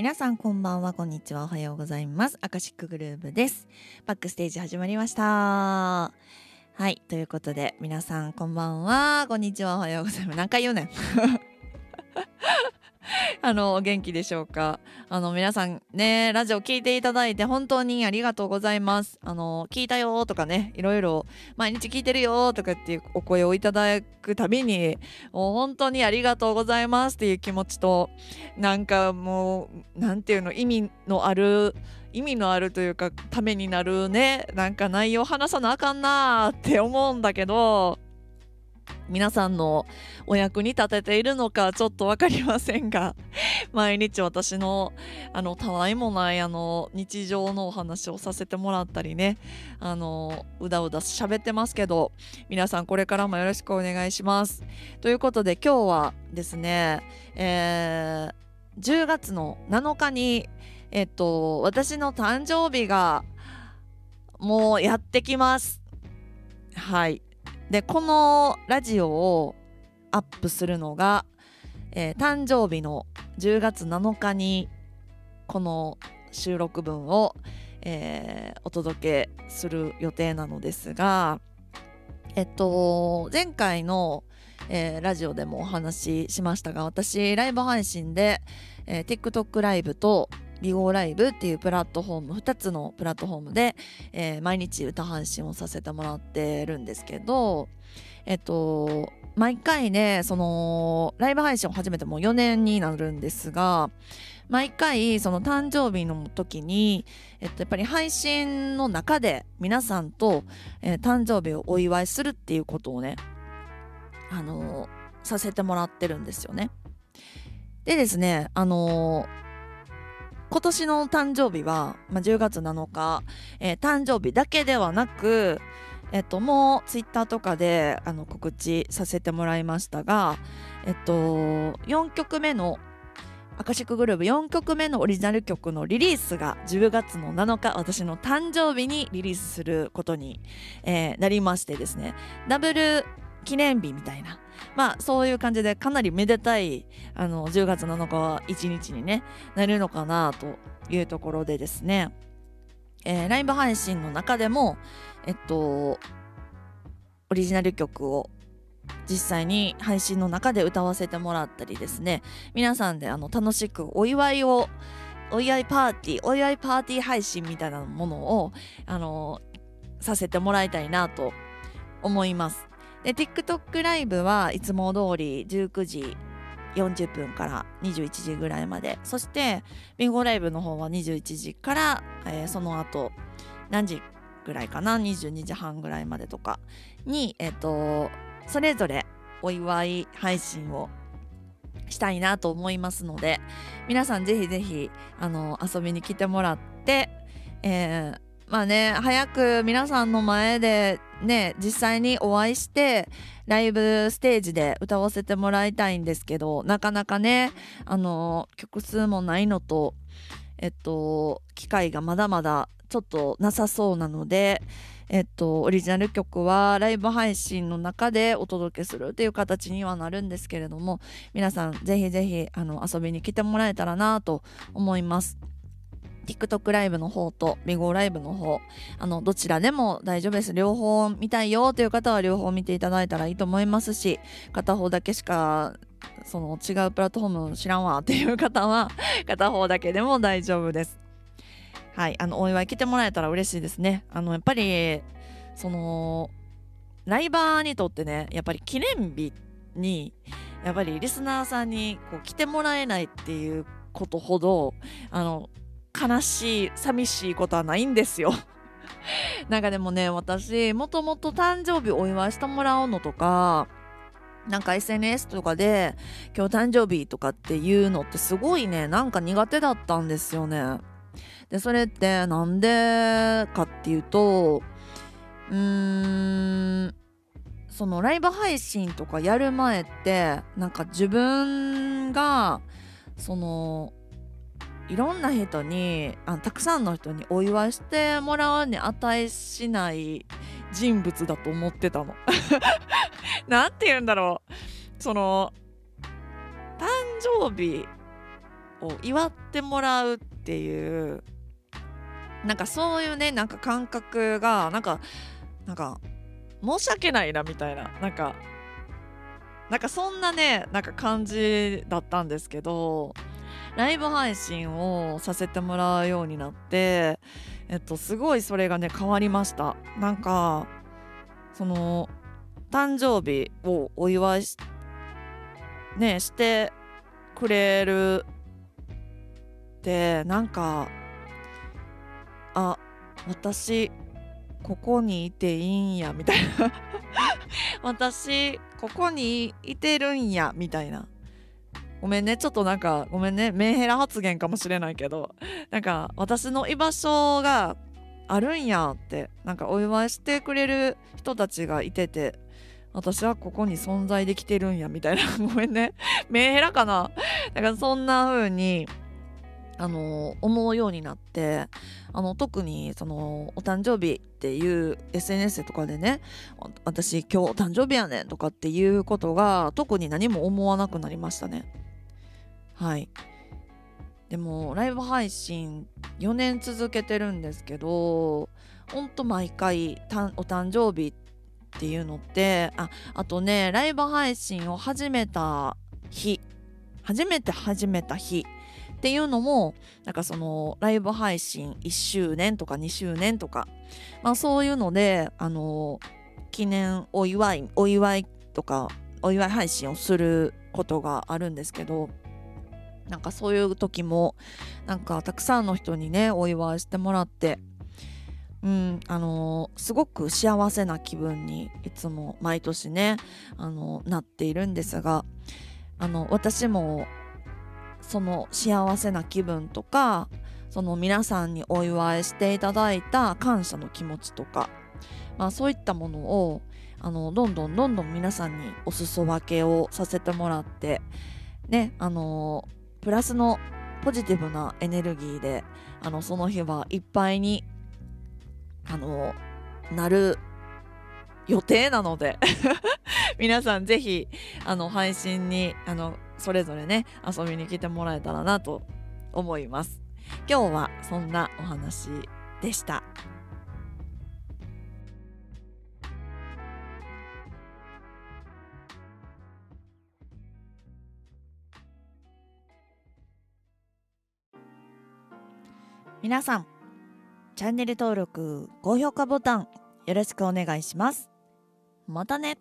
皆さんこんばんは、こんにちは、おはようございます。アカシックグルーブです。バックステージ始まりました。はい、ということで皆さんこんばんは、こんにちは、おはようございます。何回言うねんお元気でしょうか。皆さんね、ラジオ聞いていただいて本当にありがとうございます。聞いたよとかね、いろいろ毎日聞いてるよとかっていうお声をいただくたびに、もう本当にありがとうございますっていう気持ちと、なんかもうなんていうの、意味のあるというか、ためになるね、なんか内容話さなあかんなーって思うんだけど、皆さんのお役に立てているのかちょっと分かりませんが、毎日私のたわいもない日常のお話をさせてもらったりね、うだうだ喋ってますけど、皆さんこれからもよろしくお願いします。ということで今日はですね、10月の7日に、私の誕生日がもうやってきます。はい。でこのラジオをアップするのが、誕生日の10月7日にこの収録分を、お届けする予定なのですが、前回の、ラジオでもお話ししましたが、私ライブ配信で、TikTok ライブとビゴーライブっていうプラットフォーム、2つのプラットフォームで、毎日歌配信をさせてもらってるんですけど、毎回ね、そのライブ配信を始めてもう4年になるんですが、毎回その誕生日の時に、やっぱり配信の中で皆さんと、誕生日をお祝いするっていうことをね、させてもらってるんですよね。でですね、今年の誕生日は、10月7日、誕生日だけではなく、もうツイッターとかで告知させてもらいましたが、4曲目のアカシックグループ4曲目のオリジナル曲のリリースが10月の7日、私の誕生日にリリースすることに、なりましてですね、ダブル記念日みたいな、そういう感じでかなりめでたい10月7日1日に、ね、なるのかなというところでですね、ライブ配信の中でも、オリジナル曲を実際に配信の中で歌わせてもらったりですね、皆さんで楽しくお祝いパーティー配信みたいなものをさせてもらいたいなと思います。で TikTok ライブはいつも通り19時40分から21時ぐらいまで、そしてビンゴライブの方は21時から、その後何時ぐらいかな、22時半ぐらいまでとかに、それぞれお祝い配信をしたいなと思いますので、皆さんぜひぜひ遊びに来てもらって、早く皆さんの前でね、実際にお会いしてライブステージで歌わせてもらいたいんですけど、なかなかね曲数もないのと、機会がまだまだちょっとなさそうなので、オリジナル曲はライブ配信の中でお届けするという形にはなるんですけれども、皆さんぜひぜひ遊びに来てもらえたらなと思います。TikTok ライブの方とビゴーライブの方、どちらでも大丈夫です。両方見たいよという方は両方見ていただいたらいいと思いますし、片方だけしかその違うプラットフォーム知らんわっていう方は片方だけでも大丈夫です。はい、お祝い来てもらえたら嬉しいですね。やっぱりそのライバーにとってね、やっぱり記念日にやっぱりリスナーさんにこう来てもらえないっていうことほど悲しい、寂しいことはないんですよなんかでもね、私もともと誕生日お祝いしてもらうのとか、なんか SNS とかで今日誕生日とかっていうのってすごいね、なんか苦手だったんですよね。でそれってなんでかっていうと、そのライブ配信とかやる前って、なんか自分がそのいろんな人にたくさんの人にお祝いしてもらうに値しない人物だと思ってたのなんて言うんだろう、その誕生日を祝ってもらうっていう、なんかそういうね、なんか感覚がなんか申し訳ないなみたいな、なんかそんなね、なんか感じだったんですけど、ライブ配信をさせてもらうようになって、すごいそれがね変わりました。なんかその誕生日をお祝い してくれるって、なんかあ、私ここにいていいんやみたいな私ここにいてるんやみたいな、ごめんね、ちょっとなんかごめんね、メンヘラ発言かもしれないけど、なんか私の居場所があるんやって、なんかお祝いしてくれる人たちがいてて、私はここに存在できてるんやみたいなごめんね、メンヘラかな、なんかそんな風に思うようになって、特にそのお誕生日っていう SNS とかでね、私今日お誕生日やねんとかっていうことが特に何も思わなくなりましたね。はい。でもライブ配信4年続けてるんですけど、ほんと毎回お誕生日っていうのって、あとね、ライブ配信を始めた日っていうのも、なんかそのライブ配信1周年とか2周年とか、まあそういうので記念お祝いとかお祝い配信をすることがあるんですけど、なんかそういう時もなんかたくさんの人にねお祝いしてもらって、すごく幸せな気分にいつも毎年ねなっているんですが、私もその幸せな気分とか、その皆さんにお祝いしていただいた感謝の気持ちとか、まあ、そういったものをどんどん皆さんにお裾分けをさせてもらって、ね、プラスのポジティブなエネルギーでその日はいっぱいになる予定なので皆さんぜひ配信にそれぞれね遊びに来てもらえたらなと思います。今日はそんなお話でした。皆さん、チャンネル登録、高評価ボタンよろしくお願いします。またね。